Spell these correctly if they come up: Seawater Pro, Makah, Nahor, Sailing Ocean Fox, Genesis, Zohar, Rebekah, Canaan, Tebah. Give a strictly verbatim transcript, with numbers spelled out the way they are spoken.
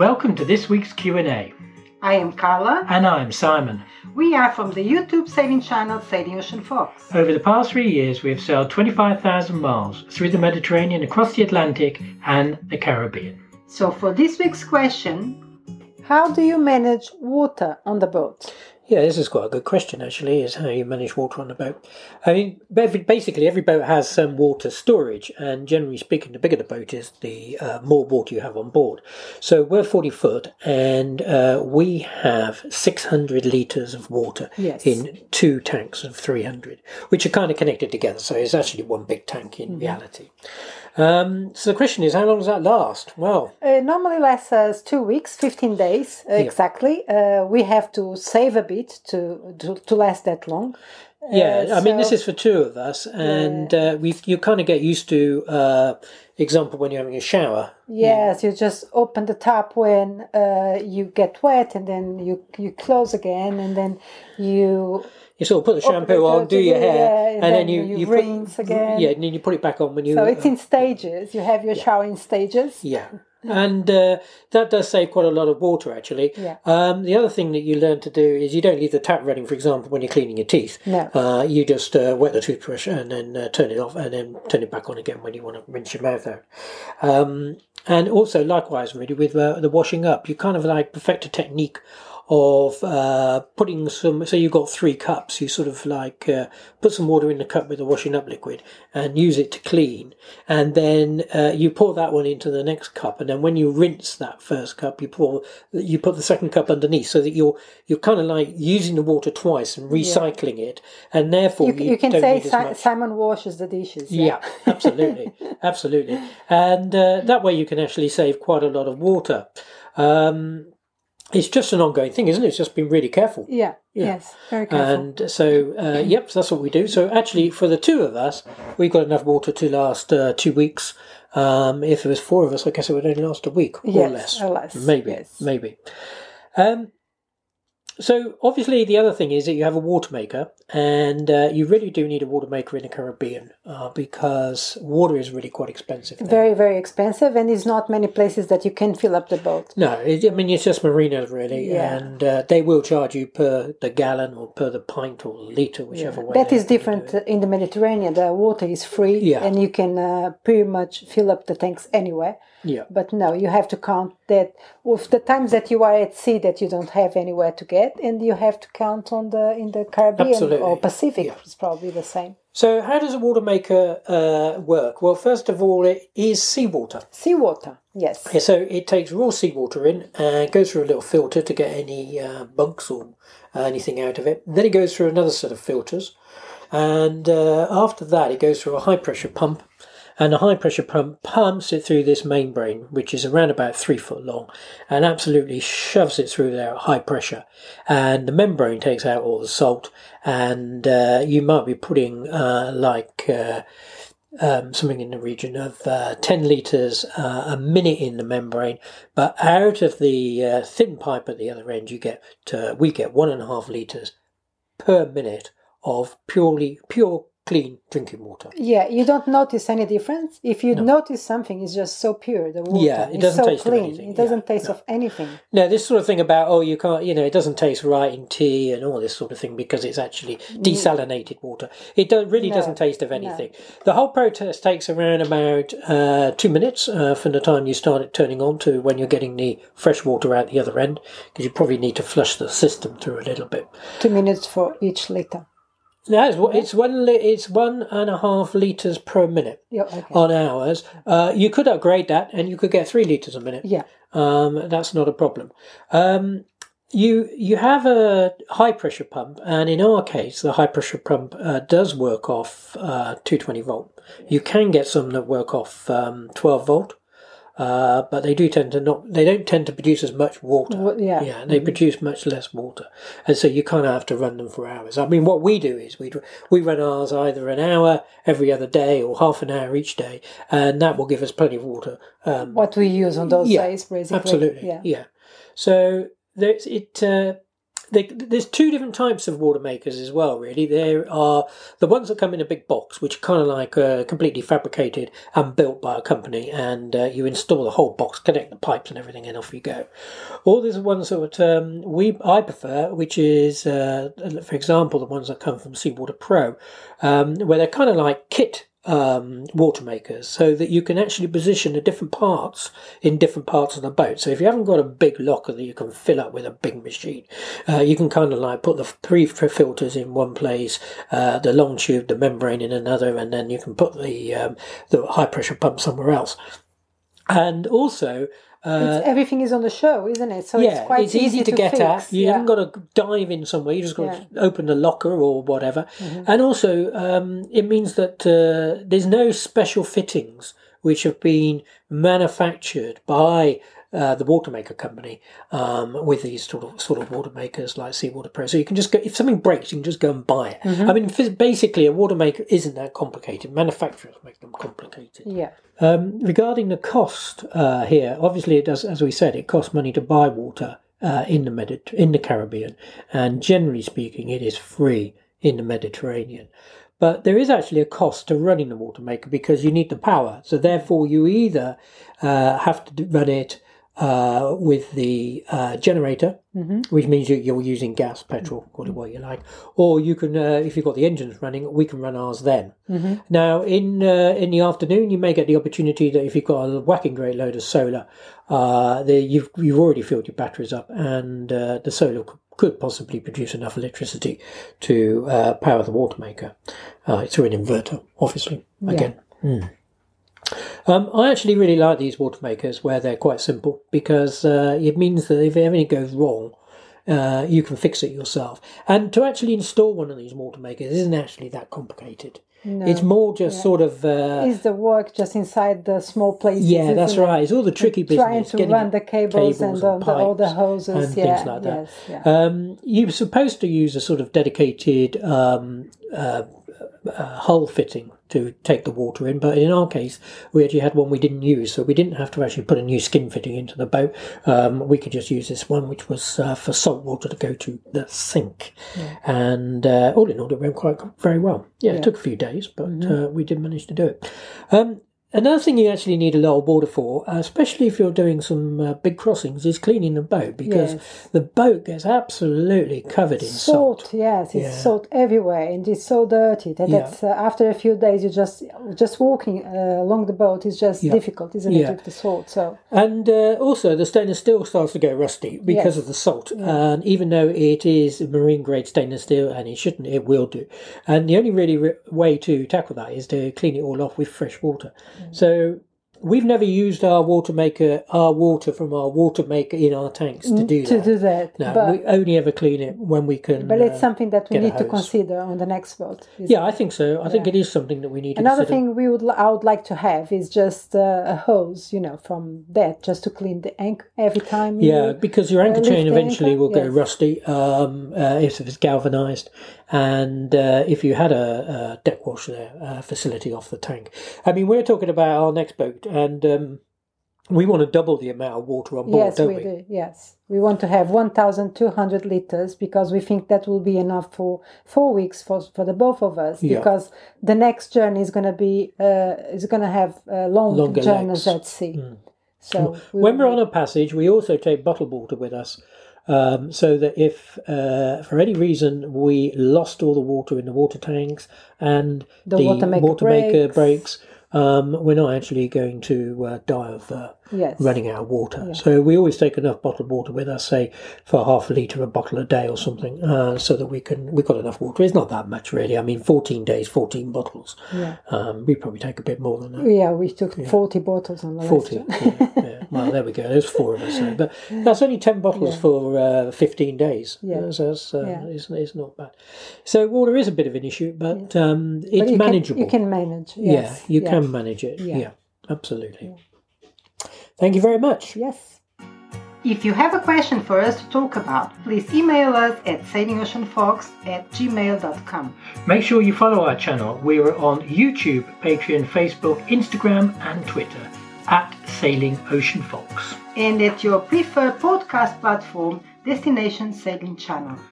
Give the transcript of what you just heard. Welcome to this week's Q and A. I am Carla. And I am Simon. We are from the YouTube sailing channel Sailing Ocean Fox. Over the past three years we have sailed twenty-five thousand miles through the Mediterranean, across the Atlantic and the Caribbean. So for this week's question, how do you manage water on the boat? Yeah, this is quite a good question actually, is how you manage water on the boat. I mean, basically every boat has some water storage, and generally speaking, the bigger the boat is, the uh, more water you have on board. So we're forty foot and uh, we have six hundred litres of water yes. in two tanks of three hundred, which are kind of connected together. So it's actually one big tank in mm-hmm. reality. Um, so the question is, how long does that last? Well, it normally lasts uh, two weeks, fifteen days uh, yeah. exactly. Uh, we have to save a bit To, to to last that long. Yeah, uh, I so, mean, this is for two of us, and yeah. uh, we you kind of get used to. Uh, example, when you're having a shower. Yes, yeah. You just open the tap when uh, you get wet, and then you you close again, and then you. You sort of put the shampoo on, do your hair, hair and, and then, then you, you, you rinse put, again. Yeah, and then you put it back on when you. So it's in stages. You have your yeah. shower in stages. Yeah. And uh, that does save quite a lot of water, actually. Yeah. Um, the other thing that you learn to do is you don't leave the tap running, for example, when you're cleaning your teeth. No. Uh, you just uh, wet the toothbrush and then uh, turn it off and then turn it back on again when you want to rinse your mouth out. Um, and also, likewise, really, with uh, the washing up, you kind of like perfect a technique of uh, putting some, so you've got three cups, you sort of like uh, put some water in the cup with the washing up liquid and use it to clean. And then uh, you pour that one into the next cup. And then when you rinse that first cup, you pour, you put the second cup underneath, so that you're, you're kind of like using the water twice and recycling yeah. it. And therefore you, you, you can don't say need as much. Simon washes the dishes. Yeah, yeah absolutely. absolutely. And uh, that way you can actually save quite a lot of water. Um, It's just an ongoing thing, isn't it? It's just been really careful. Yeah, yeah. yes, very careful. And so, uh, yep, so that's what we do. So actually, for the two of us, we've got enough water to last uh, two weeks. Um, if there was four of us, I guess it would only last a week or yes, less. or less. Maybe, yes. maybe. Um, so obviously, the other thing is that you have a water maker, and uh, you really do need a water maker in the Caribbean uh, because water is really quite expensive there. Very, very expensive, and there's not many places that you can fill up the boat. No, it, I mean, it's just marinas, really, yeah. and uh, they will charge you per the gallon or per the pint or litre, whichever yeah. way. That is different in the Mediterranean. The water is free, yeah. and you can uh, pretty much fill up the tanks anywhere. Yeah. But no, you have to count that with the times that you are at sea that you don't have anywhere to get, and you have to count on the in the Caribbean Absolutely. or Pacific. Yeah. It's probably the same. So how does a water maker uh, work? Well, first of all, it is seawater. Seawater, yes. Yeah, so it takes raw seawater in, uh, goes through a little filter to get any uh, bugs or uh, anything out of it. Then it goes through another set of filters, and uh, after that it goes through a high-pressure pump. And the high-pressure pump pumps it through this membrane, which is around about three foot long, and absolutely shoves it through there at high pressure. And the membrane takes out all the salt, and uh, you might be putting uh, like uh, um, something in the region of uh, ten litres uh, a minute in the membrane. But out of the uh, thin pipe at the other end, you get to, we get one and a half litres per minute of purely pure clean drinking water. Yeah, you don't notice any difference. If you no. notice something, it's just so pure, the water. Yeah, it doesn't so taste clean. of anything. It doesn't yeah, taste no. of anything. No, this sort of thing about, oh, you can't, you know, it doesn't taste right in tea and all this sort of thing because it's actually desalinated water. It don't, really no, doesn't taste of anything. No. The whole process takes around about uh, two minutes uh, from the time you start it turning on to when you're getting the fresh water out the other end, because you probably need to flush the system through a little bit. Two minutes for each litre. No, it's one. It's one and a half litres per minute yep, okay. on ours. Uh, you could upgrade that, and you could get three litres a minute. Yeah, um, that's not a problem. Um, you you have a high pressure pump, and in our case, the high pressure pump uh, does work off uh, two hundred twenty volt. You can get some that work off um, twelve volt. Uh, but they do tend to not. They don't tend to produce as much water. Well, yeah, yeah. They mm-hmm. produce much less water, and so you kind of have to run them for hours. I mean, what we do is we we run ours either an hour every other day or half an hour each day, and that will give us plenty of water. Um, what we use on those yeah, days, basically. Absolutely. Yeah. yeah. So there's it. Uh, They, there's two different types of water makers as well, really. There are the ones that come in a big box, which are kind of like uh, completely fabricated and built by a company, and uh, you install the whole box, connect the pipes and everything, and off you go. Or there's the ones that um, we I prefer, which is, uh, for example, the ones that come from Seawater Pro, um, where they're kind of like kit um water makers, so that you can actually position the different parts in different parts of the boat. So if you haven't got a big locker that you can fill up with a big machine, uh, you can kind of like put the three filters in one place, uh, the long tube, the membrane in another, and then you can put the um, the high pressure pump somewhere else. And also Uh, it's, everything is on the show, isn't it? So yeah, it's quite it's easy, easy to, to get fix. at. You yeah. haven't got to dive in somewhere. You just got yeah. to open the locker or whatever. Mm-hmm. And also, um, it means that uh, there's no special fittings which have been manufactured by uh, the water maker company um, with these sort of sort of water makers like Seawater Pro. So you can just go, if something breaks, you can just go and buy it. Mm-hmm. I mean, basically, a water maker isn't that complicated. Manufacturers make them complicated. Yeah. Um, regarding the cost uh, here, obviously it does, as we said, it costs money to buy water uh, in the Mediter- in the Caribbean, and generally speaking, it is free in the Mediterranean. But there is actually a cost to running the water maker because you need the power. So therefore, you either uh, have to run it uh, with the uh, generator, mm-hmm. which means you're using gas, petrol, call it what you like, or you can, uh, if you've got the engines running, we can run ours then. Mm-hmm. Now, in uh, in the afternoon, you may get the opportunity that if you've got a whacking great load of solar, uh, the, you've you've already filled your batteries up, and uh, the solar could possibly produce enough electricity to uh, power the water maker. Uh, it's through an inverter, obviously, again. Yeah. Mm. Um, I actually really like these water makers where they're quite simple, because uh, it means that if anything goes wrong, uh, you can fix it yourself. And to actually install one of these water makers isn't actually that complicated. No. It's more just yeah. sort of... Uh, is the work just inside the small places? Yeah, that's it? right. It's all the tricky business. Trying to Getting run the cables, cables and, and the, all the hoses. And yeah, things like that. Yes, yeah. um, you're supposed to use a sort of dedicated um, uh, uh, hull fitting to take the water in, but in our case we actually had one we didn't use, so we didn't have to actually put a new skin fitting into the boat. Um, we could just use this one, which was uh, for salt water to go to the sink. Yeah. And uh, all in all, it went quite very well. Yeah, yeah. It took a few days, but mm-hmm. uh, we did manage to do it. Um, another thing you actually need a lot of water for, uh, especially if you're doing some uh, big crossings, is cleaning the boat, because yes. the boat gets absolutely covered in salt. Salt, yes, it's yeah. salt everywhere, and it's so dirty that yeah. that's, uh, after a few days, you just just walking uh, along the boat is just yeah. difficult, isn't yeah. it, with the salt? So and uh, also the stainless steel starts to go rusty because yes. of the salt, yeah. and even though it is marine grade stainless steel, and it shouldn't, it will do. And the only really re- way to tackle that is to clean it all off with fresh water. So we've never used our water maker, our water from our water maker in our tanks to do to that. To do that. No, but we only ever clean it when we can. But it's uh, something that we need to consider on the next boat. Yeah, it? I think so. I yeah. think it is something that we need Another to consider. Another thing we would, I would like to have is just uh, a hose, you know, from that, just to clean the anchor every time. Yeah, you, because your anchor uh, chain eventually anchor? will yes. go rusty um, uh, if it's galvanised. And uh, if you had a, a deck wash there, uh, facility off the tank. I mean, we're talking about our next boat, and um, we want to double the amount of water on board, yes, don't we? Yes, we do, yes. We want to have twelve hundred litres, because we think that will be enough for four weeks for, for the both of us, yeah. because the next journey is going to be, uh, is going to have uh, long Longer journeys legs. at sea. Mm. So we When we're on a passage, we also take bottled water with us. Um, so that if, uh, for any reason, we lost all the water in the water tanks and the, the water maker water breaks, maker breaks um, we're not actually going to uh, die of uh, yes. running out of water. Yes. So we always take enough bottled water with us, say, for half a litre, a bottle a day or something, uh, so that we can, we've got enough water. It's not that much, really. I mean, fourteen days, fourteen bottles. Yeah. Um, we probably take a bit more than that. Yeah, we took yeah. forty bottles on the last one. forty, yeah. yeah. Well, there we go. There's four of us. There. But that's only ten bottles yeah. for uh, fifteen days. Yeah. So that's, uh, yeah. it's, it's not bad. So water is a bit of an issue, but yeah. um, it's but you manageable. Can, you can manage. Yes. Yeah, you yes. can manage it. Yeah, yeah absolutely. Yeah. Thank you very much. Yes. If you have a question for us to talk about, please email us at sailingoceanfox at gmail dot com. Make sure you follow our channel. We are on YouTube, Patreon, Facebook, Instagram and Twitter at Sailing Ocean Fox, and at your preferred podcast platform Destination Sailing Channel.